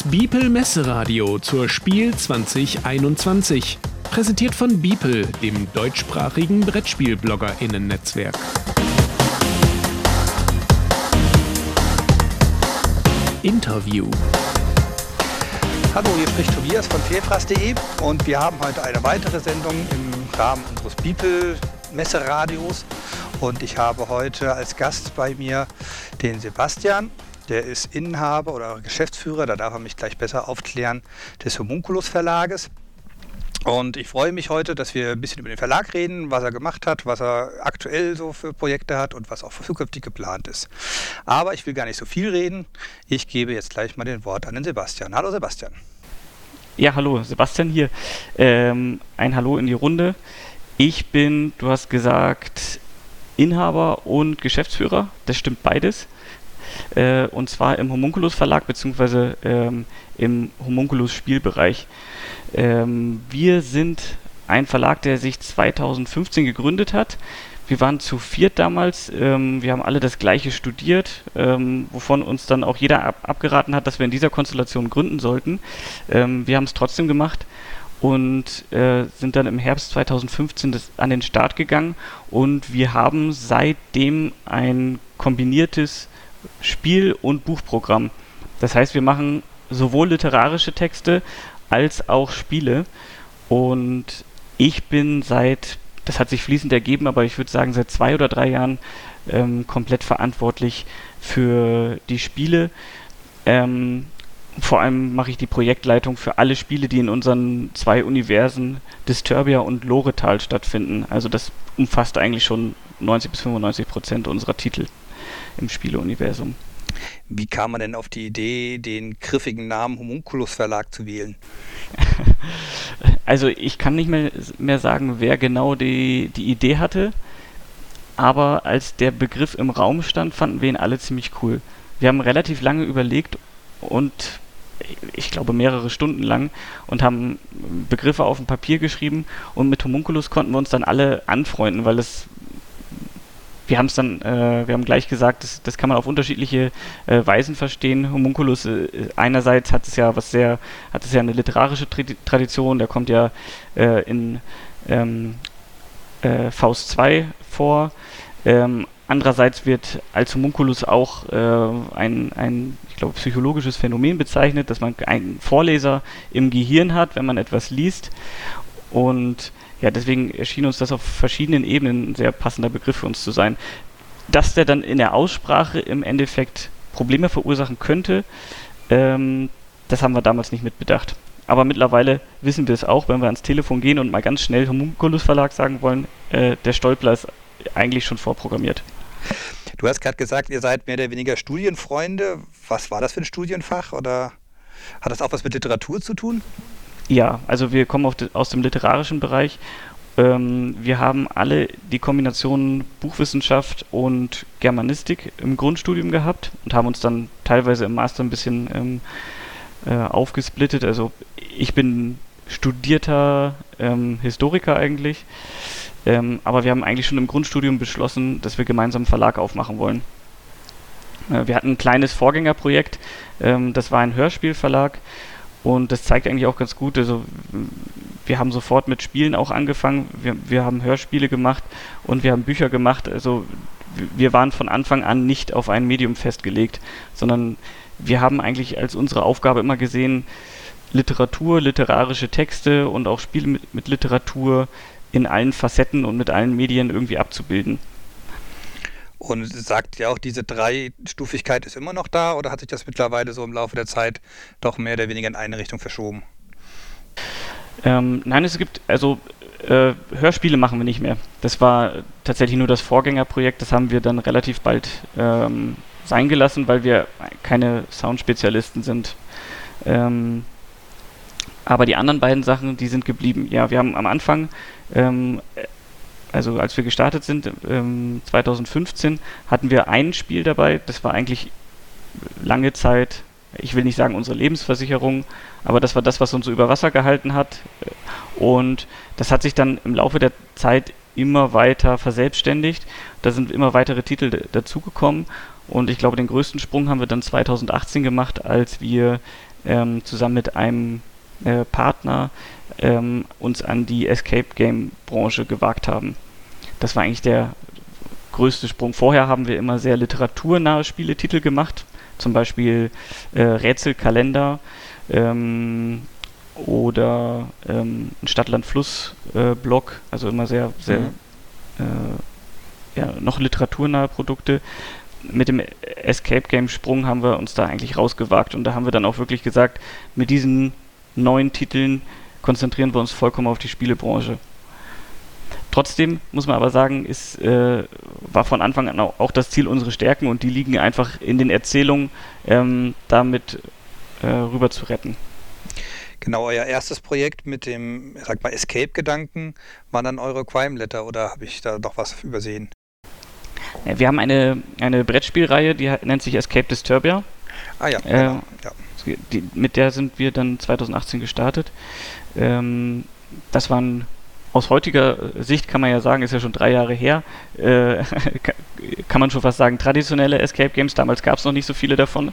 Das beeple Messeradio zur SPIEL 2021. Präsentiert von beeple, dem deutschsprachigen BrettspielbloggerInnen-Netzwerk. Interview. Hallo, hier spricht Tobias von fjelfras.de und wir haben heute eine weitere Sendung im Rahmen unseres beeple Messeradios und ich habe heute als Gast bei mir den Sebastian. Der ist Inhaber oder Geschäftsführer, da darf er mich gleich besser aufklären, des Homunculus Verlages. Und ich freue mich heute, dass wir ein bisschen über den Verlag reden, was er gemacht hat, was er aktuell so für Projekte hat und was auch für zukünftig geplant ist. Aber ich will gar nicht so viel reden. Ich gebe jetzt gleich mal den Wort an den Sebastian. Hallo Sebastian. Ja, hallo, Sebastian hier. Ein Hallo in die Runde. Ich bin, du hast gesagt, Inhaber und Geschäftsführer. Das stimmt beides. Und zwar im Homunculus Verlag bzw. im Homunculus Spielbereich. Wir sind ein Verlag, der sich 2015 gegründet hat. Wir waren zu viert damals, wir haben alle das Gleiche studiert, wovon uns dann auch jeder abgeraten hat, dass wir in dieser Konstellation gründen sollten. Wir haben es trotzdem gemacht und sind dann im Herbst 2015 an den Start gegangen und wir haben seitdem ein kombiniertes Spiel- und Buchprogramm. Das heißt, wir machen sowohl literarische Texte als auch Spiele. Und ich bin das hat sich fließend ergeben, aber ich würde sagen, seit 2 oder 3 Jahren komplett verantwortlich für die Spiele. Vor allem mache ich die Projektleitung für alle Spiele, die in unseren 2 Universen Disturbia und Loretal stattfinden. Also das umfasst eigentlich schon 90-95% unserer Titel im Spieleuniversum. Wie kam man denn auf die Idee, den griffigen Namen Homunculus Verlag zu wählen? Also ich kann nicht mehr sagen, wer genau die Idee hatte, aber als der Begriff im Raum stand, fanden wir ihn alle ziemlich cool. Wir haben relativ lange überlegt und ich glaube mehrere Stunden lang und haben Begriffe auf dem Papier geschrieben und mit Homunculus konnten wir uns dann alle anfreunden, weil wir haben gleich gesagt, das kann man auf unterschiedliche Weisen verstehen. Homunculus einerseits hat es ja eine literarische Tradition, der kommt ja in Faust 2 vor. Andererseits wird als Homunculus auch ein psychologisches Phänomen bezeichnet, dass man einen Vorleser im Gehirn hat, wenn man etwas liest. Und ja, deswegen erschien uns das auf verschiedenen Ebenen ein sehr passender Begriff für uns zu sein. Dass der dann in der Aussprache im Endeffekt Probleme verursachen könnte, das haben wir damals nicht mitbedacht. Aber mittlerweile wissen wir es auch, wenn wir ans Telefon gehen und mal ganz schnell Homunculus Verlag sagen wollen, der Stolpler ist eigentlich schon vorprogrammiert. Du hast gerade gesagt, ihr seid mehr oder weniger Studienfreunde. Was war das für ein Studienfach oder hat das auch was mit Literatur zu tun? Ja, also wir kommen aus dem literarischen Bereich. Wir haben alle die Kombination Buchwissenschaft und Germanistik im Grundstudium gehabt und haben uns dann teilweise im Master ein bisschen aufgesplittet. Also ich bin studierter Historiker eigentlich, aber wir haben eigentlich schon im Grundstudium beschlossen, dass wir gemeinsam einen Verlag aufmachen wollen. Wir hatten ein kleines Vorgängerprojekt, das war ein Hörspielverlag. Und das zeigt eigentlich auch ganz gut, also wir haben sofort mit Spielen auch angefangen, wir haben Hörspiele gemacht und wir haben Bücher gemacht, also wir waren von Anfang an nicht auf ein Medium festgelegt, sondern wir haben eigentlich als unsere Aufgabe immer gesehen, Literatur, literarische Texte und auch Spiele mit Literatur in allen Facetten und mit allen Medien irgendwie abzubilden. Und sagt ja auch, diese Dreistufigkeit ist immer noch da oder hat sich das mittlerweile so im Laufe der Zeit doch mehr oder weniger in eine Richtung verschoben? Nein, Hörspiele machen wir nicht mehr. Das war tatsächlich nur das Vorgängerprojekt, das haben wir dann relativ bald sein gelassen, weil wir keine Soundspezialisten sind. Aber die anderen beiden Sachen, die sind geblieben. Ja, wir haben am Anfang... Also als wir gestartet sind, 2015, hatten wir ein Spiel dabei, das war eigentlich lange Zeit, ich will nicht sagen unsere Lebensversicherung, aber das war das, was uns so über Wasser gehalten hat und das hat sich dann im Laufe der Zeit immer weiter verselbstständigt, da sind immer weitere Titel dazugekommen und ich glaube, den größten Sprung haben wir dann 2018 gemacht, als wir zusammen mit einem Partner uns an die Escape-Game-Branche gewagt haben. Das war eigentlich der größte Sprung. Vorher haben wir immer sehr literaturnahe Spieletitel gemacht, zum Beispiel Rätselkalender oder ein Stadt-Land-Fluss-Block, also immer sehr, sehr noch literaturnahe Produkte. Mit dem Escape-Game-Sprung haben wir uns da eigentlich rausgewagt und da haben wir dann auch wirklich gesagt, mit diesen neuen Titeln konzentrieren wir uns vollkommen auf die Spielebranche. Trotzdem muss man aber sagen, war von Anfang an auch das Ziel unsere Stärken und die liegen einfach in den Erzählungen damit rüber zu retten. Genau, euer erstes Projekt mit dem, ich sag mal, Escape-Gedanken waren dann eure Crime Letter oder habe ich da doch was übersehen? Ja, wir haben eine Brettspielreihe, die nennt sich Escape Disturbia. Ah ja, genau, ja. Mit der sind wir dann 2018 gestartet. Das waren aus heutiger Sicht kann man ja sagen, ist ja schon 3 Jahre her, kann man schon fast sagen, traditionelle Escape Games, damals gab es noch nicht so viele davon.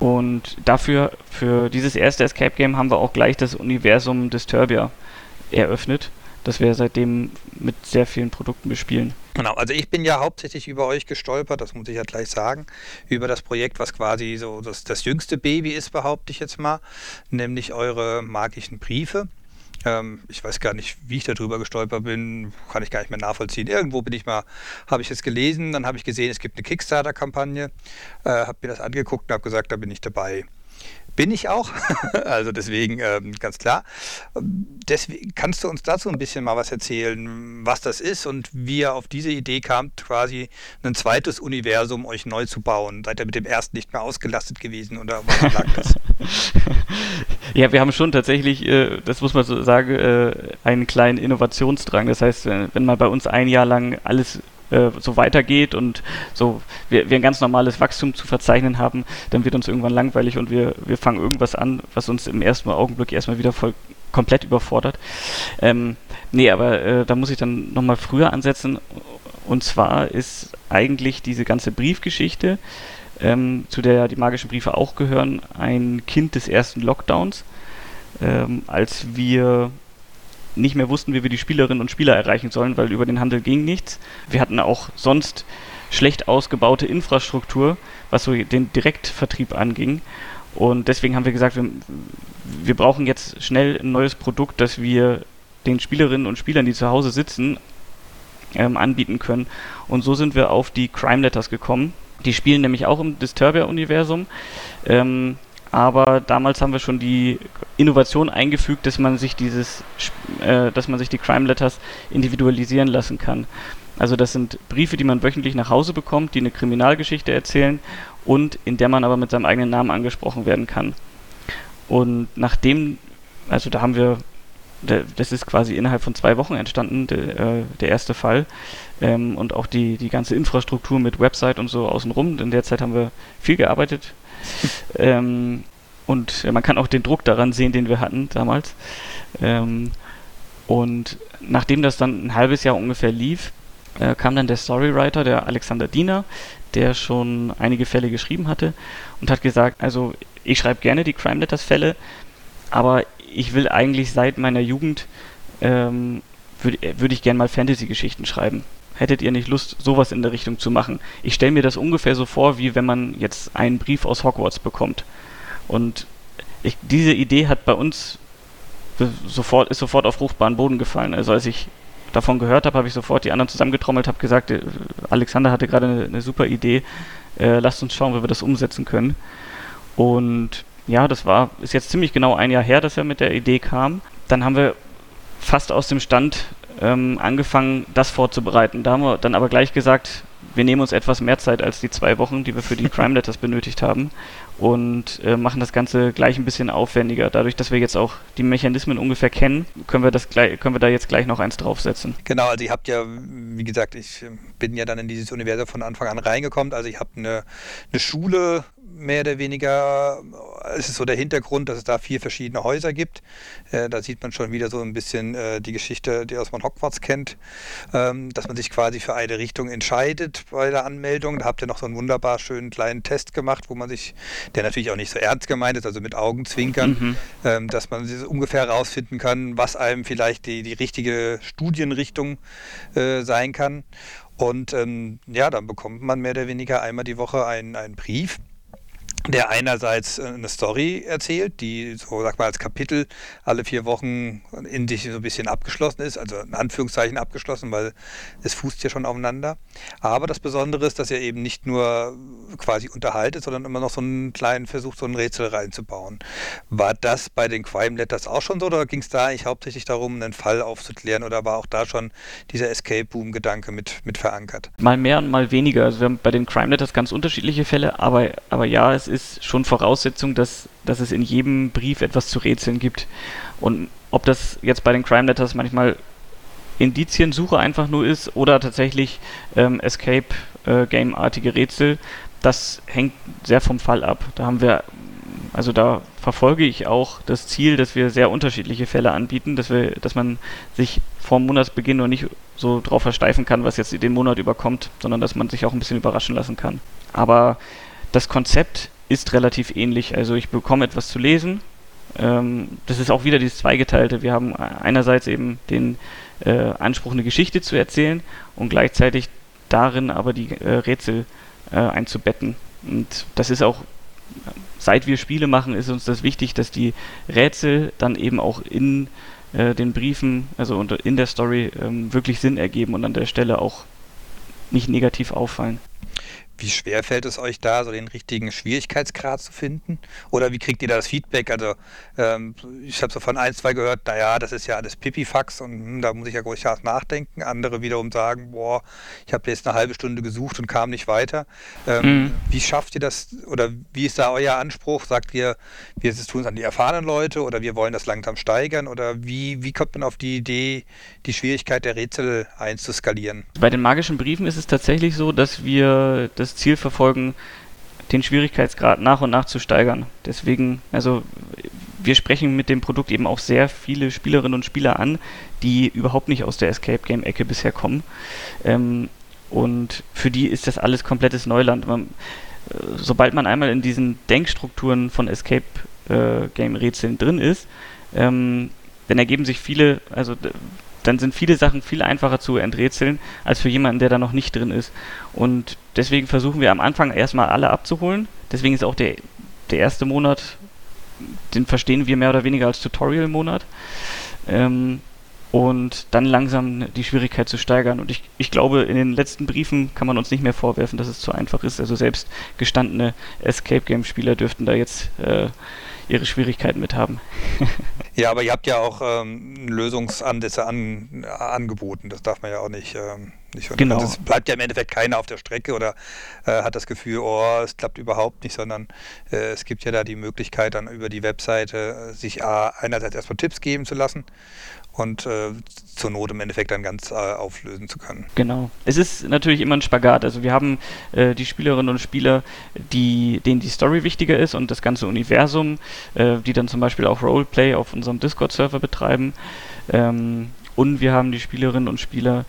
Und dafür, für dieses erste Escape Game haben wir auch gleich das Universum Disturbia eröffnet, das wir seitdem mit sehr vielen Produkten bespielen. Genau, also ich bin ja hauptsächlich über euch gestolpert, das muss ich ja gleich sagen, über das Projekt, was quasi so das jüngste Baby ist, behaupte ich jetzt mal, nämlich eure magischen Briefe. Ich weiß gar nicht, wie ich darüber gestolpert bin, kann ich gar nicht mehr nachvollziehen. Irgendwo habe ich es gelesen, dann habe ich gesehen, es gibt eine Kickstarter-Kampagne, habe mir das angeguckt und habe gesagt, da bin ich dabei. Bin ich auch, also deswegen ganz klar. Deswegen, kannst du uns dazu ein bisschen mal was erzählen, was das ist und wie ihr auf diese Idee kamt, quasi ein zweites Universum euch neu zu bauen? Seid ihr mit dem ersten nicht mehr ausgelastet gewesen oder woran lag das? Ja, wir haben schon tatsächlich, das muss man so sagen, einen kleinen Innovationsdrang. Das heißt, wenn man bei uns ein Jahr lang alles so weitergeht und so wir ein ganz normales Wachstum zu verzeichnen haben, dann wird uns irgendwann langweilig und wir fangen irgendwas an, was uns im ersten Augenblick erstmal wieder voll komplett überfordert. Da muss ich dann nochmal früher ansetzen und zwar ist eigentlich diese ganze Briefgeschichte, zu der ja die magischen Briefe auch gehören, ein Kind des ersten Lockdowns, als wir nicht mehr wussten, wie wir die Spielerinnen und Spieler erreichen sollen, weil über den Handel ging nichts. Wir hatten auch sonst schlecht ausgebaute Infrastruktur, was so den Direktvertrieb anging. Und deswegen haben wir gesagt, wir brauchen jetzt schnell ein neues Produkt, das wir den Spielerinnen und Spielern, die zu Hause sitzen, anbieten können. Und so sind wir auf die Crime Letters gekommen. Die spielen nämlich auch im Disturbia-Universum. Aber damals haben wir schon die Innovation eingefügt, dass man sich die Crime Letters individualisieren lassen kann. Also das sind Briefe, die man wöchentlich nach Hause bekommt, die eine Kriminalgeschichte erzählen und in der man aber mit seinem eigenen Namen angesprochen werden kann. Und das ist quasi innerhalb von 2 Wochen entstanden, der erste Fall, und auch die ganze Infrastruktur mit Website und so außenrum. In der Zeit haben wir viel gearbeitet. Und man kann auch den Druck daran sehen, den wir hatten damals. Und nachdem das dann ein halbes Jahr ungefähr lief, kam dann der Storywriter, der Alexander Diener, der schon einige Fälle geschrieben hatte und hat gesagt, also ich schreibe gerne die Crime Letters Fälle, aber ich will eigentlich seit meiner Jugend, würde ich gerne mal Fantasy-Geschichten schreiben. Hättet ihr nicht Lust, sowas in der Richtung zu machen? Ich stelle mir das ungefähr so vor, wie wenn man jetzt einen Brief aus Hogwarts bekommt. Und diese Idee hat bei uns sofort auf fruchtbaren Boden gefallen. Also als ich davon gehört habe, habe ich sofort die anderen zusammengetrommelt, habe gesagt, Alexander hatte gerade eine super Idee, lasst uns schauen, wie wir das umsetzen können. Und ja, ist jetzt ziemlich genau ein Jahr her, dass er mit der Idee kam. Dann haben wir fast aus dem Stand angefangen, das vorzubereiten. Da haben wir dann aber gleich gesagt, wir nehmen uns etwas mehr Zeit als die 2 Wochen, die wir für die Crime Letters benötigt haben und machen das Ganze gleich ein bisschen aufwendiger. Dadurch, dass wir jetzt auch die Mechanismen ungefähr kennen, können wir da jetzt gleich noch eins draufsetzen. Genau, also ihr habt ja, wie gesagt, ich bin ja dann in dieses Universum von Anfang an reingekommen. Also ich habe eine Schule mehr oder weniger, es ist so der Hintergrund, dass es da 4 verschiedene Häuser gibt. Da sieht man schon wieder so ein bisschen die Geschichte, die aus man Hogwarts kennt, dass man sich quasi für eine Richtung entscheidet bei der Anmeldung. Da habt ihr noch so einen wunderbar schönen kleinen Test gemacht, wo man sich, der natürlich auch nicht so ernst gemeint ist, also mit Augenzwinkern, dass man ungefähr herausfinden kann, was einem vielleicht die richtige Studienrichtung sein kann. Und ja, dann bekommt man mehr oder weniger einmal die Woche einen Brief, der einerseits eine Story erzählt, die, so sag mal, als Kapitel alle 4 Wochen in sich so ein bisschen abgeschlossen ist, also in Anführungszeichen abgeschlossen, weil es fußt ja schon aufeinander. Aber das Besondere ist, dass ihr eben nicht nur quasi unterhaltet, sondern immer noch so einen kleinen Versuch, so ein Rätsel reinzubauen. War das bei den Crime Letters auch schon so, oder ging es da eigentlich hauptsächlich darum, einen Fall aufzuklären, oder war auch da schon dieser Escape-Boom-Gedanke mit verankert? Mal mehr und mal weniger. Also wir haben bei den Crime Letters ganz unterschiedliche Fälle, aber ja, es ist schon Voraussetzung, dass es in jedem Brief etwas zu rätseln gibt. Und ob das jetzt bei den Crime Letters manchmal Indiziensuche einfach nur ist oder tatsächlich Escape-Game-artige Rätsel, das hängt sehr vom Fall ab. Da verfolge ich auch das Ziel, dass wir sehr unterschiedliche Fälle anbieten, dass man sich vorm Monatsbeginn noch nicht so drauf versteifen kann, was jetzt den Monat überkommt, sondern dass man sich auch ein bisschen überraschen lassen kann. Aber das Konzept ist relativ ähnlich, also ich bekomme etwas zu lesen, das ist auch wieder dieses Zweigeteilte, wir haben einerseits eben den Anspruch, eine Geschichte zu erzählen und gleichzeitig darin aber die Rätsel einzubetten, und das ist auch, seit wir Spiele machen, ist uns das wichtig, dass die Rätsel dann eben auch in den Briefen, also in der Story wirklich Sinn ergeben und an der Stelle auch nicht negativ auffallen. Wie schwer fällt es euch da, so den richtigen Schwierigkeitsgrad zu finden? Oder wie kriegt ihr da das Feedback? Also ich habe so von 1, 2 gehört, naja, das ist ja alles Pipifax und da muss ich ja groß nachdenken. Andere wiederum sagen, boah, ich habe jetzt eine halbe Stunde gesucht und kam nicht weiter. Wie schafft ihr das? Oder wie ist da euer Anspruch? Sagt ihr, wir tun es an die erfahrenen Leute oder wir wollen das langsam steigern? Oder wie kommt man auf die Idee, die Schwierigkeit der Rätsel einzuskalieren? Bei den magischen Briefen ist es tatsächlich so, dass wir das Ziel verfolgen, den Schwierigkeitsgrad nach und nach zu steigern. Deswegen, also wir sprechen mit dem Produkt eben auch sehr viele Spielerinnen und Spieler an, die überhaupt nicht aus der Escape-Game-Ecke bisher kommen. Und für die ist das alles komplettes Neuland. Sobald man einmal in diesen Denkstrukturen von Escape-Game-Rätseln drin ist, dann ergeben sich viele, also dann sind viele Sachen viel einfacher zu enträtseln, als für jemanden, der da noch nicht drin ist. Und deswegen versuchen wir am Anfang erstmal alle abzuholen. Deswegen ist auch der erste Monat, den verstehen wir mehr oder weniger als Tutorial-Monat. Und dann langsam die Schwierigkeit zu steigern. Und ich glaube, in den letzten Briefen kann man uns nicht mehr vorwerfen, dass es zu einfach ist. Also selbst gestandene Escape-Game-Spieler dürften da jetzt ihre Schwierigkeiten mit haben. Ja, aber ihr habt ja auch Lösungsansätze angeboten. Das darf man ja auch nicht. Genau. Also es bleibt ja im Endeffekt keiner auf der Strecke oder hat das Gefühl, oh, es klappt überhaupt nicht, sondern es gibt ja da die Möglichkeit, dann über die Webseite sich einerseits erstmal Tipps geben zu lassen und zur Not im Endeffekt dann ganz auflösen zu können. Genau. Es ist natürlich immer ein Spagat. Also wir haben die Spielerinnen und Spieler, denen die Story wichtiger ist und das ganze Universum, die dann zum Beispiel auch Roleplay auf unserem Discord-Server betreiben. Und wir haben die Spielerinnen und Spieler,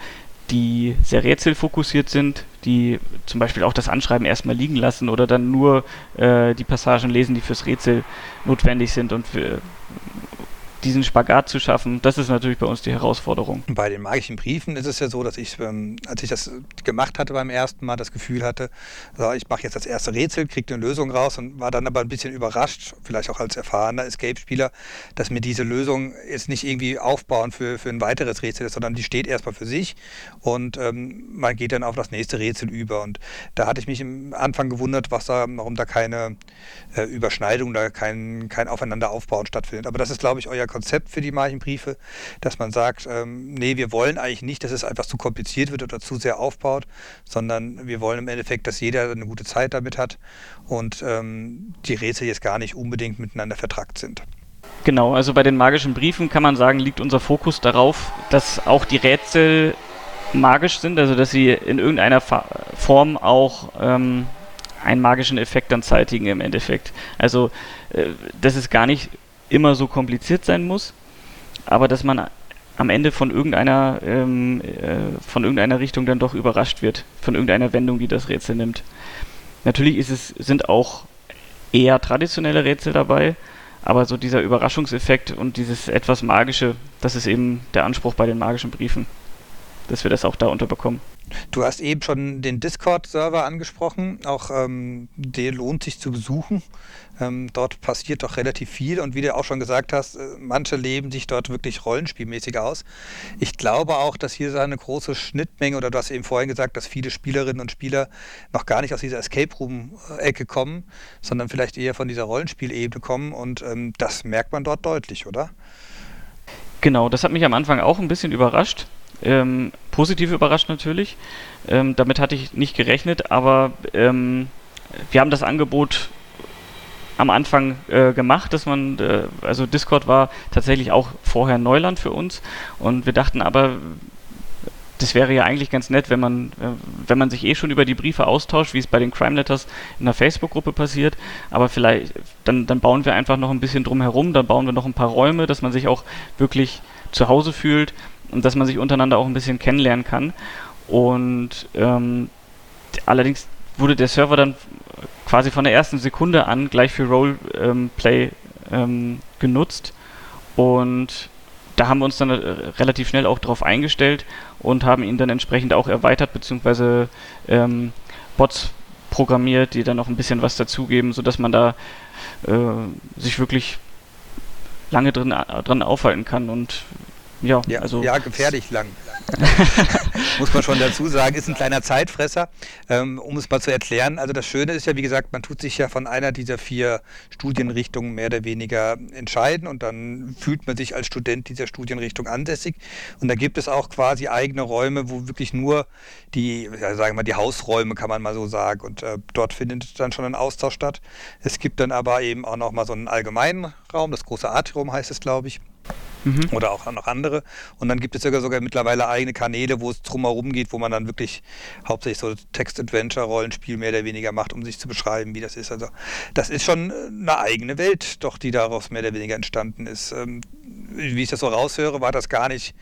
die sehr rätselfokussiert sind, die zum Beispiel auch das Anschreiben erstmal liegen lassen oder dann nur die Passagen lesen, die fürs Rätsel notwendig sind, und für diesen Spagat zu schaffen, das ist natürlich bei uns die Herausforderung. Bei den magischen Briefen ist es ja so, dass ich, als ich das gemacht hatte beim ersten Mal, das Gefühl hatte, also ich mache jetzt das erste Rätsel, kriege eine Lösung raus, und war dann aber ein bisschen überrascht, vielleicht auch als erfahrener Escape-Spieler, dass mir diese Lösung jetzt nicht irgendwie aufbauen für ein weiteres Rätsel ist, sondern die steht erstmal für sich und man geht dann auf das nächste Rätsel über. Und da hatte ich mich am Anfang gewundert, warum da keine Überschneidung, da kein Aufeinanderaufbauen stattfindet. Aber das ist, glaube ich, euer Konzept für die magischen Briefe, dass man sagt, nee, wir wollen eigentlich nicht, dass es einfach zu kompliziert wird oder zu sehr aufbaut, sondern wir wollen im Endeffekt, dass jeder eine gute Zeit damit hat und die Rätsel jetzt gar nicht unbedingt miteinander vertrackt sind. Genau, also bei den magischen Briefen kann man sagen, liegt unser Fokus darauf, dass auch die Rätsel magisch sind, also dass sie in irgendeiner Form auch einen magischen Effekt dann zeitigen im Endeffekt. Also, dass es gar nicht immer so kompliziert sein muss, aber dass man am Ende von irgendeiner Richtung dann doch überrascht wird, von irgendeiner Wendung, die das Rätsel nimmt. Natürlich sind auch eher traditionelle Rätsel dabei, aber so dieser Überraschungseffekt und dieses etwas Magische, das ist eben der Anspruch bei den magischen Briefen, dass wir das auch da unterbekommen. Du hast eben schon den Discord-Server angesprochen, auch der lohnt sich zu besuchen. Dort passiert doch relativ viel und wie du auch schon gesagt hast, manche leben sich dort wirklich rollenspielmäßig aus. Ich glaube auch, dass hier so eine große Schnittmenge, oder du hast eben vorhin gesagt, dass viele Spielerinnen und Spieler noch gar nicht aus dieser Escape-Room-Ecke kommen, sondern vielleicht eher von dieser Rollenspielebene kommen und das merkt man dort deutlich, oder? Genau, das hat mich am Anfang auch ein bisschen überrascht. Positiv überrascht natürlich. Damit hatte ich nicht gerechnet, aber wir haben das Angebot am Anfang gemacht, dass man, also Discord war tatsächlich auch vorher Neuland für uns und wir dachten aber, das wäre ja eigentlich ganz nett, wenn man sich eh schon über die Briefe austauscht, wie es bei den Crime Letters in der Facebook-Gruppe passiert, aber vielleicht, dann bauen wir einfach noch ein bisschen drum herum, dann bauen wir noch ein paar Räume, dass man sich auch wirklich zu Hause fühlt und dass man sich untereinander auch ein bisschen kennenlernen kann. Und allerdings wurde der Server dann quasi von der ersten Sekunde an gleich für Roleplay genutzt und da haben wir uns dann relativ schnell auch drauf eingestellt und haben ihn dann entsprechend auch erweitert bzw. Bots programmiert, die dann noch ein bisschen was dazugeben, sodass man da sich wirklich lange dran aufhalten kann und ja, also ja, gefährlich lang. Muss man schon dazu sagen, ist ein kleiner Zeitfresser, um es mal zu erklären. Also das Schöne ist ja, wie gesagt, man tut sich ja von einer dieser vier Studienrichtungen mehr oder weniger entscheiden und dann fühlt man sich als Student dieser Studienrichtung ansässig. Und da gibt es auch quasi eigene Räume, wo wirklich nur die Hausräume, kann man mal so sagen. Und dort findet dann schon ein Austausch statt. Es gibt dann aber eben auch noch mal so einen allgemeinen Raum, das große Atrium heißt es, glaube ich. Mhm. Oder auch noch andere. Und dann gibt es sogar mittlerweile eigene Kanäle, wo es drumherum geht, wo man dann wirklich hauptsächlich so Text-Adventure-Rollenspiel mehr oder weniger macht, um sich zu beschreiben, wie das ist. Also das ist schon eine eigene Welt, doch die daraus mehr oder weniger entstanden ist. Wie ich das so raushöre, war das gar nicht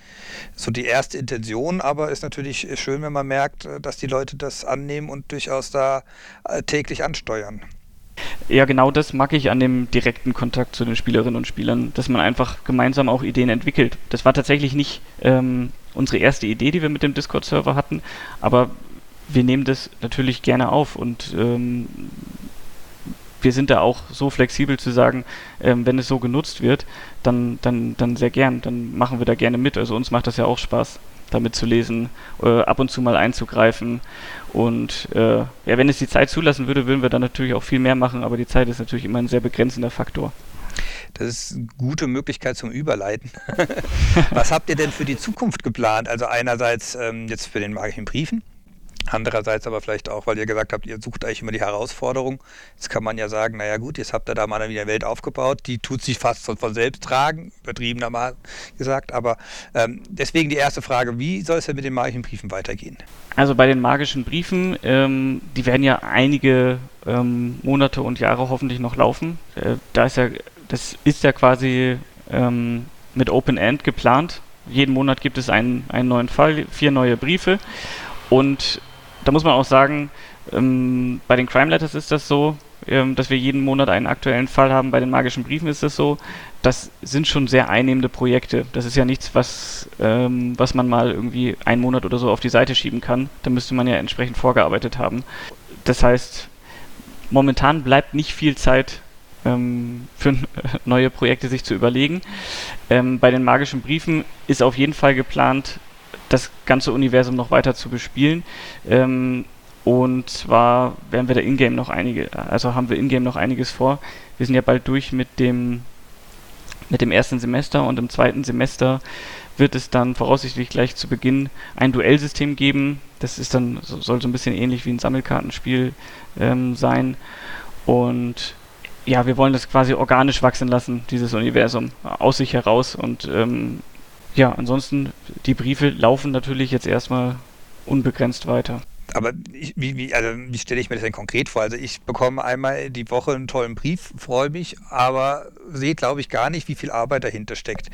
so die erste Intention, aber ist natürlich schön, wenn man merkt, dass die Leute das annehmen und durchaus da täglich ansteuern. Ja, genau das mag ich an dem direkten Kontakt zu den Spielerinnen und Spielern, dass man einfach gemeinsam auch Ideen entwickelt. Das war tatsächlich nicht unsere erste Idee, die wir mit dem Discord-Server hatten, aber wir nehmen das natürlich gerne auf und wir sind da auch so flexibel zu sagen, wenn es so genutzt wird, dann sehr gern, dann machen wir da gerne mit. Also uns macht das ja auch Spaß, damit zu lesen, ab und zu mal einzugreifen und ja, wenn es die Zeit zulassen würde, würden wir dann natürlich auch viel mehr machen, aber die Zeit ist natürlich immer ein sehr begrenzender Faktor. Das ist eine gute Möglichkeit zum Überleiten. Was habt ihr denn für die Zukunft geplant? Also einerseits jetzt für den magischen Briefen, andererseits aber vielleicht auch, weil ihr gesagt habt, ihr sucht eigentlich immer die Herausforderung. Jetzt kann man ja sagen, naja gut, jetzt habt ihr da mal wieder eine Welt aufgebaut, die tut sich fast von selbst tragen, übertriebenermaßen gesagt, aber deswegen die erste Frage, wie soll es denn mit den magischen Briefen weitergehen? Also bei den magischen Briefen, die werden ja einige Monate und Jahre hoffentlich noch laufen. Das ist ja quasi mit Open End geplant. Jeden Monat gibt es einen neuen Fall, 4 neue Briefe und da muss man auch sagen, bei den Crime Letters ist das so, dass wir jeden Monat einen aktuellen Fall haben, bei den magischen Briefen ist das so. Das sind schon sehr einnehmende Projekte. Das ist ja nichts, was man mal irgendwie einen Monat oder so auf die Seite schieben kann. Da müsste man ja entsprechend vorgearbeitet haben. Das heißt, momentan bleibt nicht viel Zeit für neue Projekte sich zu überlegen. Bei den magischen Briefen ist auf jeden Fall geplant, das ganze Universum noch weiter zu bespielen. Und zwar werden wir da haben wir in-game noch einiges vor. Wir sind ja bald durch mit dem ersten Semester und im zweiten Semester wird es dann voraussichtlich gleich zu Beginn ein Duellsystem geben. Das ist dann, soll so ein bisschen ähnlich wie ein Sammelkartenspiel sein. Und ja, wir wollen das quasi organisch wachsen lassen, dieses Universum, aus sich heraus. Und ja, ansonsten, die Briefe laufen natürlich jetzt erstmal unbegrenzt weiter. Aber wie stelle ich mir das denn konkret vor? Also ich bekomme einmal die Woche einen tollen Brief, freue mich, aber sehe, glaube ich, gar nicht, wie viel Arbeit dahinter steckt.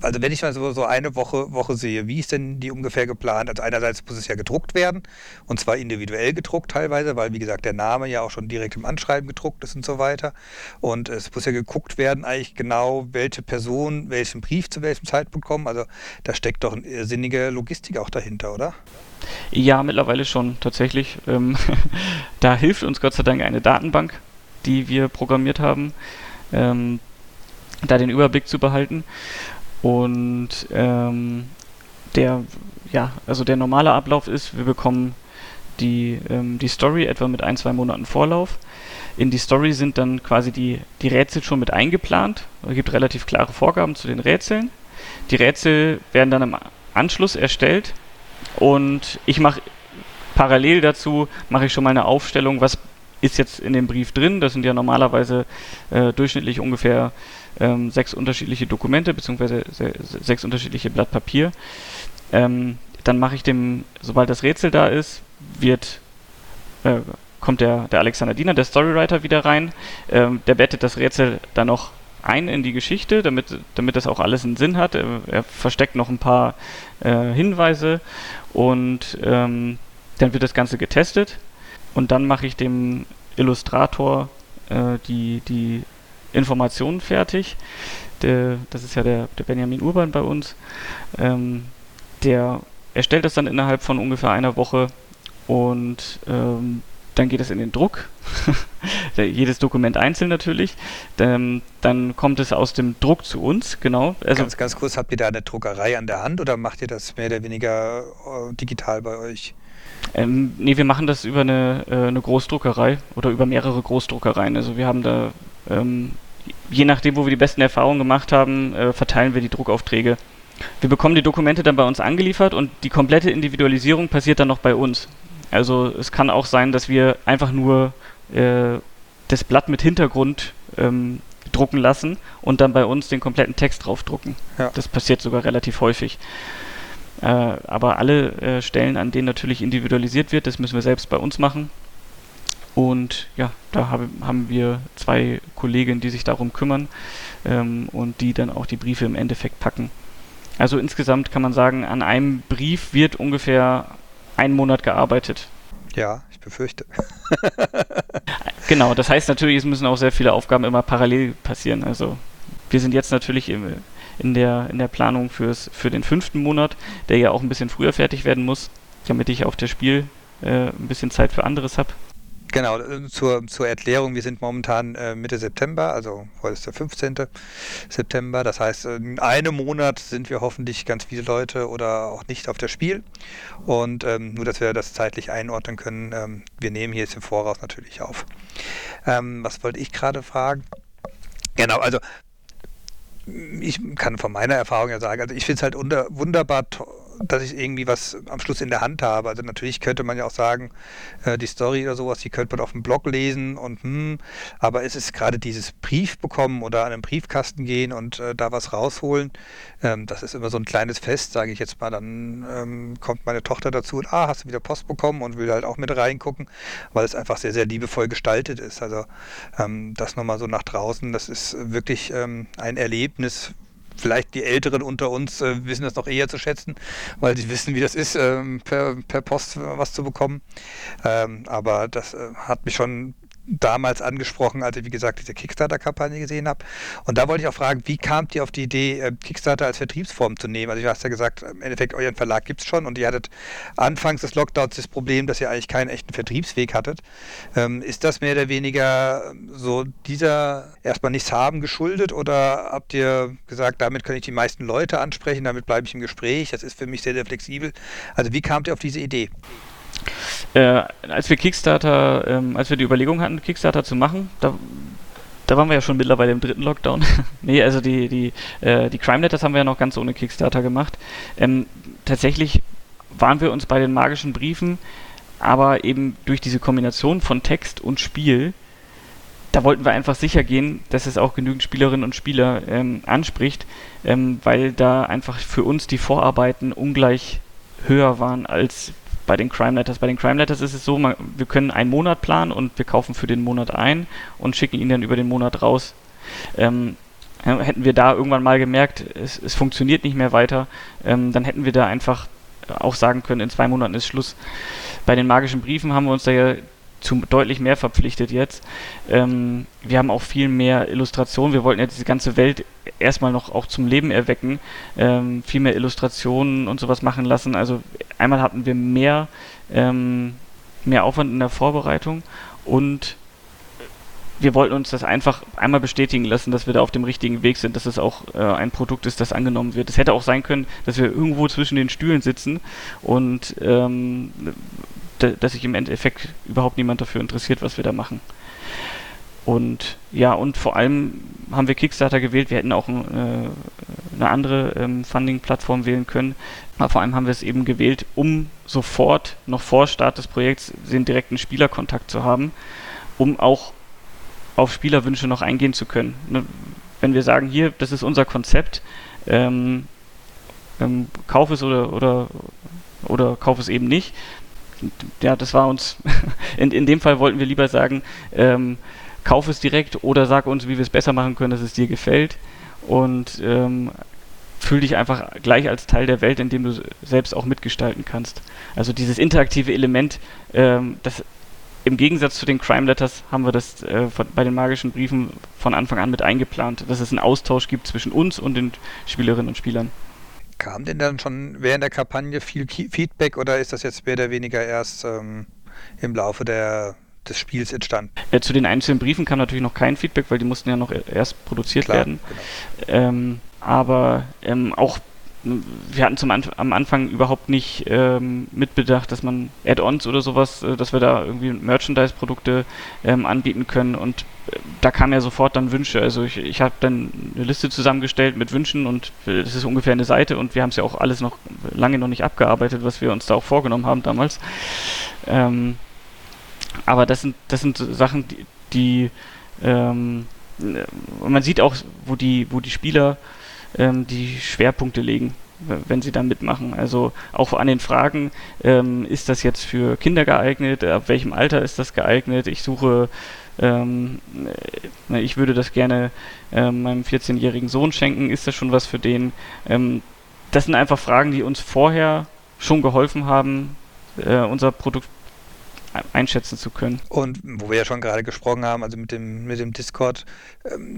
Also wenn ich mal so eine Woche sehe, wie ist denn die ungefähr geplant? Also einerseits muss es ja gedruckt werden, und zwar individuell gedruckt teilweise, weil, wie gesagt, der Name ja auch schon direkt im Anschreiben gedruckt ist und so weiter. Und es muss ja geguckt werden, eigentlich genau, welche Person welchen Brief zu welchem Zeitpunkt bekommt. Also da steckt doch eine sinnige Logistik auch dahinter, oder? Ja, mittlerweile schon, tatsächlich. Da hilft uns Gott sei Dank eine Datenbank, die wir programmiert haben, da den Überblick zu behalten. Und der normale Ablauf ist, wir bekommen die Story etwa mit 1-2 Monaten Vorlauf. In die Story sind dann quasi die Rätsel schon mit eingeplant. Es gibt relativ klare Vorgaben zu den Rätseln. Die Rätsel werden dann im Anschluss erstellt. Und ich mache parallel dazu, schon mal eine Aufstellung, was ist jetzt in dem Brief drin. Das sind ja normalerweise durchschnittlich ungefähr 6 unterschiedliche Dokumente, beziehungsweise 6 unterschiedliche Blatt Papier. Dann mache ich sobald das Rätsel da ist, kommt der Alexander Diener, der Storywriter, wieder rein. Der bettet das Rätsel dann noch ein in die Geschichte, damit das auch alles einen Sinn hat. Er versteckt noch ein paar Hinweise und dann wird das Ganze getestet und dann mache ich dem Illustrator die Informationen fertig. Das ist ja der Benjamin Urban bei uns. Der erstellt das dann innerhalb von ungefähr einer Woche und dann geht es in den Druck, jedes Dokument einzeln natürlich, dann kommt es aus dem Druck zu uns, genau. Also ganz kurz, habt ihr da eine Druckerei an der Hand oder macht ihr das mehr oder weniger digital bei euch? Nee, wir machen das über eine Großdruckerei oder über mehrere Großdruckereien. Also wir haben da, je nachdem, wo wir die besten Erfahrungen gemacht haben, verteilen wir die Druckaufträge. Wir bekommen die Dokumente dann bei uns angeliefert und die komplette Individualisierung passiert dann noch bei uns. Also es kann auch sein, dass wir einfach nur das Blatt mit Hintergrund drucken lassen und dann bei uns den kompletten Text draufdrucken. Ja. Das passiert sogar relativ häufig. Aber alle Stellen, an denen natürlich individualisiert wird, das müssen wir selbst bei uns machen. Und ja, da haben wir 2 Kolleginnen, die sich darum kümmern und die dann auch die Briefe im Endeffekt packen. Also insgesamt kann man sagen, an einem Brief wird ungefähr 1 Monat gearbeitet. Ja, ich befürchte. Genau, das heißt natürlich, es müssen auch sehr viele Aufgaben immer parallel passieren. Also wir sind jetzt natürlich in der Planung für den 5. Monat, der ja auch ein bisschen früher fertig werden muss, damit ich auf der Spiel ein bisschen Zeit für anderes habe. Genau, zur Erklärung, wir sind momentan Mitte September, also heute ist der 15. September, das heißt, in einem Monat sind wir hoffentlich ganz viele Leute oder auch nicht auf der Spiel und nur, dass wir das zeitlich einordnen können, wir nehmen hier jetzt im Voraus natürlich auf. Was wollte ich gerade fragen? Genau, also ich kann von meiner Erfahrung ja sagen, also ich finde es halt wunderbar toll, dass ich irgendwie was am Schluss in der Hand habe. Also natürlich könnte man ja auch sagen, die Story oder sowas, die könnte man auf dem Blog lesen und aber es ist gerade dieses Brief bekommen oder an einen Briefkasten gehen und da was rausholen, das ist immer so ein kleines Fest, sage ich jetzt mal. Dann kommt meine Tochter dazu und hast du wieder Post bekommen und will halt auch mit reingucken, weil es einfach sehr, sehr liebevoll gestaltet ist. Also das nochmal so nach draußen, das ist wirklich ein Erlebnis. Vielleicht die Älteren unter uns wissen das noch eher zu schätzen, weil sie wissen, wie das ist, per Post was zu bekommen. Aber das hat mich schon damals angesprochen, als ich, wie gesagt, diese Kickstarter-Kampagne gesehen habe. Und da wollte ich auch fragen, wie kamt ihr auf die Idee, Kickstarter als Vertriebsform zu nehmen? Also du hast ja gesagt, im Endeffekt, euren Verlag gibt es schon und ihr hattet anfangs des Lockdowns das Problem, dass ihr eigentlich keinen echten Vertriebsweg hattet. Ist das mehr oder weniger so dieser erstmal nichts haben geschuldet oder habt ihr gesagt, damit kann ich die meisten Leute ansprechen, damit bleibe ich im Gespräch, das ist für mich sehr, sehr flexibel. Also wie kamt ihr auf diese Idee? Als wir die Überlegung hatten, Kickstarter zu machen, da waren wir ja schon mittlerweile im 3. Lockdown. Nee, also die Crime Letters haben wir ja noch ganz ohne Kickstarter gemacht. Tatsächlich waren wir uns bei den magischen Briefen, aber eben durch diese Kombination von Text und Spiel, da wollten wir einfach sicher gehen, dass es auch genügend Spielerinnen und Spieler anspricht, weil da einfach für uns die Vorarbeiten ungleich höher waren als Bei den Crime Letters ist es so, wir können einen Monat planen und wir kaufen für den Monat ein und schicken ihn dann über den Monat raus. Hätten wir da irgendwann mal gemerkt, es funktioniert nicht mehr weiter, dann hätten wir da einfach auch sagen können, in 2 Monaten ist Schluss. Bei den magischen Briefen haben wir uns da ja zu deutlich mehr verpflichtet jetzt. Wir haben auch viel mehr Illustrationen. Wir wollten ja diese ganze Welt erstmal noch auch zum Leben erwecken, viel mehr Illustrationen und sowas machen lassen. Also einmal hatten wir mehr Aufwand in der Vorbereitung und wir wollten uns das einfach einmal bestätigen lassen, dass wir da auf dem richtigen Weg sind, dass es auch ein Produkt ist, das angenommen wird. Es hätte auch sein können, dass wir irgendwo zwischen den Stühlen sitzen und dass sich im Endeffekt überhaupt niemand dafür interessiert, was wir da machen. Und ja, und vor allem haben wir Kickstarter gewählt. Wir hätten auch eine andere Funding-Plattform wählen können. Aber vor allem haben wir es eben gewählt, um sofort, noch vor Start des Projekts, den direkten Spielerkontakt zu haben, um auch auf Spielerwünsche noch eingehen zu können. Wenn wir sagen, hier, das ist unser Konzept, kauf es oder kauf es eben nicht. Ja, das war uns, in dem Fall wollten wir lieber sagen, kauf es direkt oder sag uns, wie wir es besser machen können, dass es dir gefällt und fühl dich einfach gleich als Teil der Welt, indem du selbst auch mitgestalten kannst. Also dieses interaktive Element, das im Gegensatz zu den Crime Letters haben wir das bei den magischen Briefen von Anfang an mit eingeplant, dass es einen Austausch gibt zwischen uns und den Spielerinnen und Spielern. Kam denn dann schon während der Kampagne viel Feedback oder ist das jetzt mehr oder weniger erst im Laufe des Spiels entstanden? Zu den einzelnen Briefen kam natürlich noch kein Feedback, weil die mussten ja noch erst produziert werden. Genau. Auch wir hatten am Anfang überhaupt nicht mitbedacht, dass man Add-ons oder sowas, dass wir da irgendwie Merchandise-Produkte anbieten können und da kamen ja sofort dann Wünsche. Also ich habe dann eine Liste zusammengestellt mit Wünschen und das ist ungefähr eine Seite und wir haben es ja auch alles noch lange noch nicht abgearbeitet, was wir uns da auch vorgenommen haben damals. Aber das sind so Sachen, die man sieht auch, wo die Spieler die Schwerpunkte legen, wenn sie da mitmachen. Also auch an den Fragen, ist das jetzt für Kinder geeignet, ab welchem Alter ist das geeignet? Ich würde das gerne meinem 14-jährigen Sohn schenken, ist das schon was für den? Das sind einfach Fragen, die uns vorher schon geholfen haben, unser Produkt einschätzen zu können. Und wo wir ja schon gerade gesprochen haben, also mit dem Discord,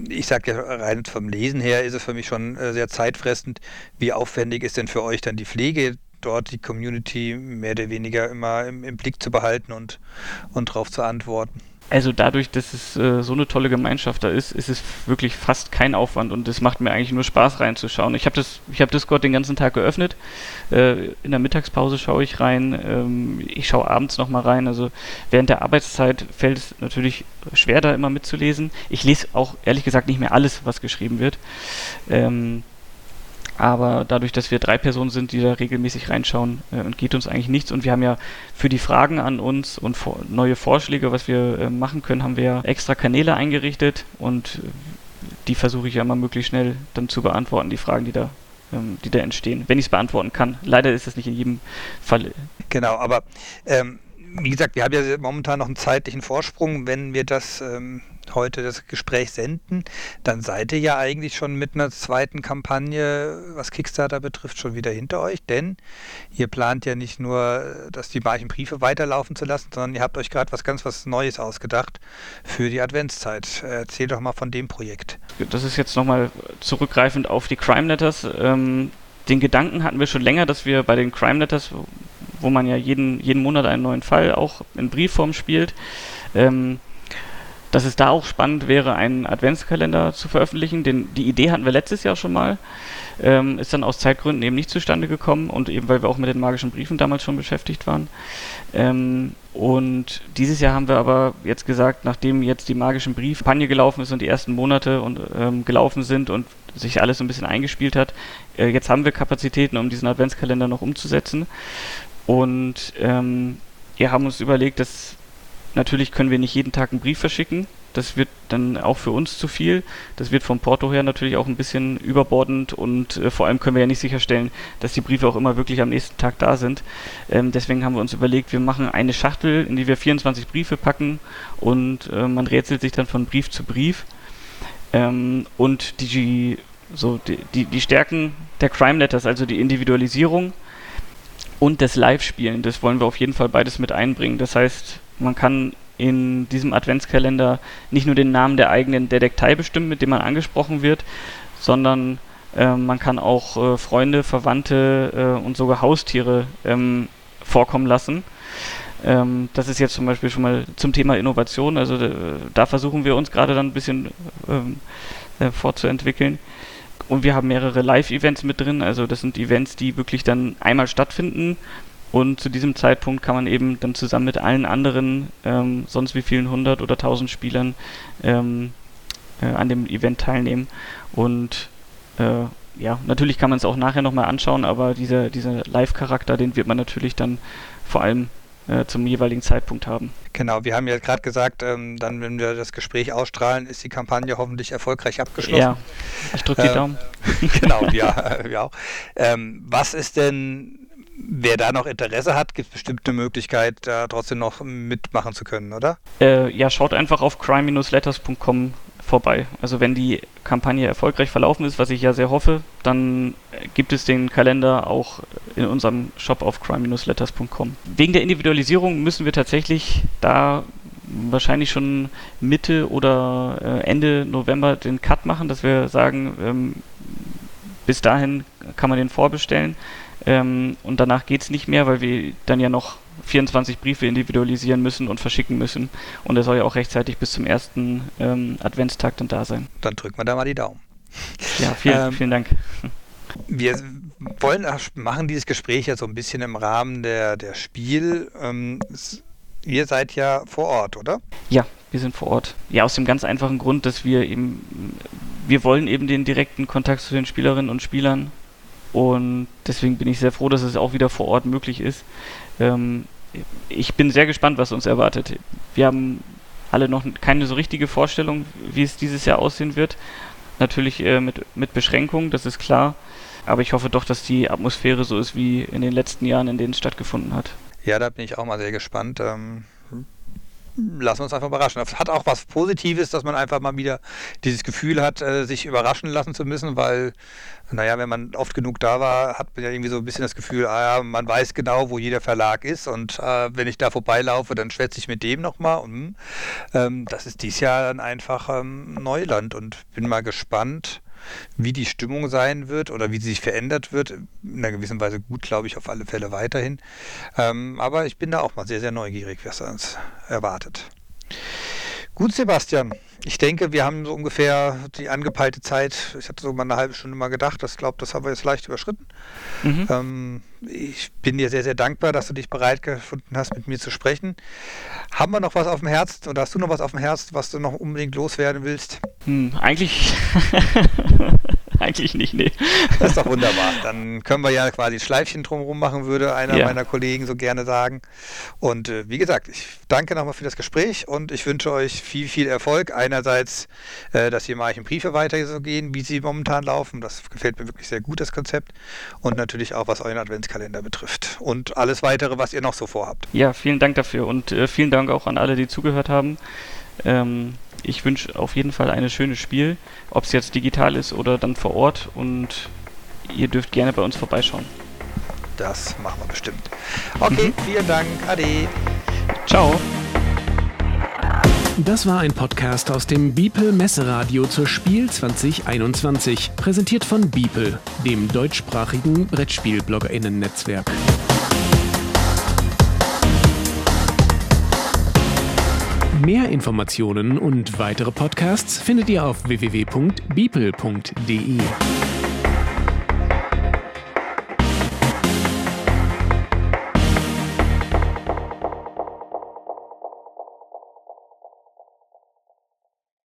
ich sage ja rein vom Lesen her, ist es für mich schon sehr zeitfressend. Wie aufwendig ist denn für euch dann die Pflege, dort die Community mehr oder weniger immer im Blick zu behalten und drauf zu antworten? Also dadurch, dass es so eine tolle Gemeinschaft da ist, ist es wirklich fast kein Aufwand und es macht mir eigentlich nur Spaß reinzuschauen. Ich habe Discord den ganzen Tag geöffnet, in der Mittagspause schaue ich rein, ich schaue abends nochmal rein, also während der Arbeitszeit fällt es natürlich schwer, da immer mitzulesen. Ich lese auch ehrlich gesagt nicht mehr alles, was geschrieben wird, aber dadurch, dass wir 3 Personen sind, die da regelmäßig reinschauen, geht uns eigentlich nichts. Und wir haben ja für die Fragen an uns und neue Vorschläge, was wir machen können, haben wir ja extra Kanäle eingerichtet und die versuche ich ja immer möglichst schnell dann zu beantworten, die Fragen, die da entstehen, wenn ich es beantworten kann. Leider ist das nicht in jedem Fall. Genau, aber wie gesagt, wir haben ja momentan noch einen zeitlichen Vorsprung, wenn wir das heute das Gespräch senden, dann seid ihr ja eigentlich schon mit einer zweiten Kampagne, was Kickstarter betrifft, schon wieder hinter euch, denn ihr plant ja nicht nur, dass die magischen Briefe weiterlaufen zu lassen, sondern ihr habt euch gerade was Neues ausgedacht für die Adventszeit. Erzähl doch mal von dem Projekt. Das ist jetzt nochmal zurückgreifend auf die Crime Letters. Den Gedanken hatten wir schon länger, dass wir bei den Crime Letters, wo man ja jeden Monat einen neuen Fall auch in Briefform spielt, dass es da auch spannend wäre, einen Adventskalender zu veröffentlichen. Die Idee hatten wir letztes Jahr schon mal, ist dann aus Zeitgründen eben nicht zustande gekommen und eben weil wir auch mit den magischen Briefen damals schon beschäftigt waren. Und dieses Jahr haben wir aber jetzt gesagt, nachdem jetzt die magischen Briefkampagne gelaufen ist und die ersten Monate gelaufen sind und sich alles so ein bisschen eingespielt hat, jetzt haben wir Kapazitäten, um diesen Adventskalender noch umzusetzen. Und wir haben uns überlegt, dass natürlich können wir nicht jeden Tag einen Brief verschicken. das wird dann auch für uns zu viel. Das wird vom Porto her natürlich auch ein bisschen überbordend und vor allem können wir ja nicht sicherstellen, dass die Briefe auch immer wirklich am nächsten Tag da sind. Deswegen haben wir uns überlegt, wir machen eine Schachtel, in die wir 24 Briefe packen und man rätselt sich dann von Brief zu Brief. Und die Stärken der Crime Letters, also die Individualisierung und das Live-Spielen, das wollen wir auf jeden Fall beides mit einbringen. Das heißt, man kann in diesem Adventskalender nicht nur den Namen der eigenen Detektei bestimmen, mit dem man angesprochen wird, sondern man kann auch Freunde, Verwandte und sogar Haustiere vorkommen lassen. Das ist jetzt zum Beispiel schon mal zum Thema Innovation, also da versuchen wir uns gerade dann ein bisschen fortzuentwickeln. Und wir haben mehrere Live-Events mit drin, also das sind Events, die wirklich dann einmal stattfinden und zu diesem Zeitpunkt kann man eben dann zusammen mit allen anderen, sonst wie vielen 100 oder 1000 Spielern an dem Event teilnehmen und ja, natürlich kann man es auch nachher nochmal anschauen, aber dieser Live-Charakter, den wird man natürlich dann vor allem zum jeweiligen Zeitpunkt haben. Genau, wir haben ja gerade gesagt, dann, wenn wir das Gespräch ausstrahlen, ist die Kampagne hoffentlich erfolgreich abgeschlossen. Ja, ich drücke die Daumen. Genau, ja, wir auch. Was ist denn, wer da noch Interesse hat, gibt es bestimmt eine Möglichkeit, da trotzdem noch mitmachen zu können, oder? Ja, schaut einfach auf crime-letters.com vorbei. Also wenn die Kampagne erfolgreich verlaufen ist, was ich ja sehr hoffe, dann gibt es den Kalender auch in unserem Shop auf crime-letters.com. Wegen der Individualisierung müssen wir tatsächlich da wahrscheinlich schon Mitte oder Ende November den Cut machen, dass wir sagen, bis dahin kann man den vorbestellen und danach geht es nicht mehr, weil wir dann ja noch 24 Briefe individualisieren müssen und verschicken müssen. Und er soll ja auch rechtzeitig bis zum ersten Adventstag dann da sein. Dann drücken wir da mal die Daumen. Ja, vielen Dank. Wir machen dieses Gespräch ja so ein bisschen im Rahmen der Spiel. Ihr seid ja vor Ort, oder? Ja, wir sind vor Ort. Ja, aus dem ganz einfachen Grund, dass wir wollen eben den direkten Kontakt zu den Spielerinnen und Spielern. Und deswegen bin ich sehr froh, dass es auch wieder vor Ort möglich ist. Ich bin sehr gespannt, was uns erwartet. Wir haben alle noch keine so richtige Vorstellung, wie es dieses Jahr aussehen wird. Natürlich mit Beschränkungen, das ist klar. Aber ich hoffe doch, dass die Atmosphäre so ist, wie in den letzten Jahren, in denen es stattgefunden hat. Ja, da bin ich auch mal sehr gespannt. Lassen wir uns einfach überraschen. Das hat auch was Positives, dass man einfach mal wieder dieses Gefühl hat, sich überraschen lassen zu müssen, weil, naja, wenn man oft genug da war, hat man ja irgendwie so ein bisschen das Gefühl, man weiß genau, wo jeder Verlag ist und wenn ich da vorbeilaufe, dann schwätze ich mit dem nochmal. Das ist dieses Jahr dann einfach Neuland und bin mal gespannt, wie die Stimmung sein wird oder wie sie sich verändert wird. In einer gewissen Weise gut, glaube ich, auf alle Fälle weiterhin. Aber ich bin da auch mal sehr, sehr neugierig, was uns erwartet. Gut, Sebastian. Ich denke, wir haben so ungefähr die angepeilte Zeit, ich hatte so mal eine halbe Stunde mal gedacht, das haben wir jetzt leicht überschritten. Mhm. Ich bin dir sehr, sehr dankbar, dass du dich bereit gefunden hast, mit mir zu sprechen. Haben wir noch was auf dem Herzen oder hast du noch was auf dem Herzen, was du noch unbedingt loswerden willst? Eigentlich nicht, nee. Das ist doch wunderbar. Dann können wir ja quasi ein Schleifchen drumherum machen, würde einer meiner Kollegen so gerne sagen. Und wie gesagt, ich danke nochmal für das Gespräch und ich wünsche euch viel, viel Erfolg. Einerseits, dass die magischen Briefe weiter so gehen, wie sie momentan laufen. Das gefällt mir wirklich sehr gut, das Konzept. Und natürlich auch, was euren Adventskalender betrifft. Und alles Weitere, was ihr noch so vorhabt. Ja, vielen Dank dafür und vielen Dank auch an alle, die zugehört haben. Ich wünsche auf jeden Fall ein schönes Spiel, ob es jetzt digital ist oder dann vor Ort und ihr dürft gerne bei uns vorbeischauen. Das machen wir bestimmt. Okay, vielen Dank. Ade. Ciao. Das war ein Podcast aus dem beeple Messeradio zur Spiel 2021, präsentiert von beeple, dem deutschsprachigen BrettspielbloggerInnen-Netzwerk. Mehr Informationen und weitere Podcasts findet ihr auf www.beeple.de.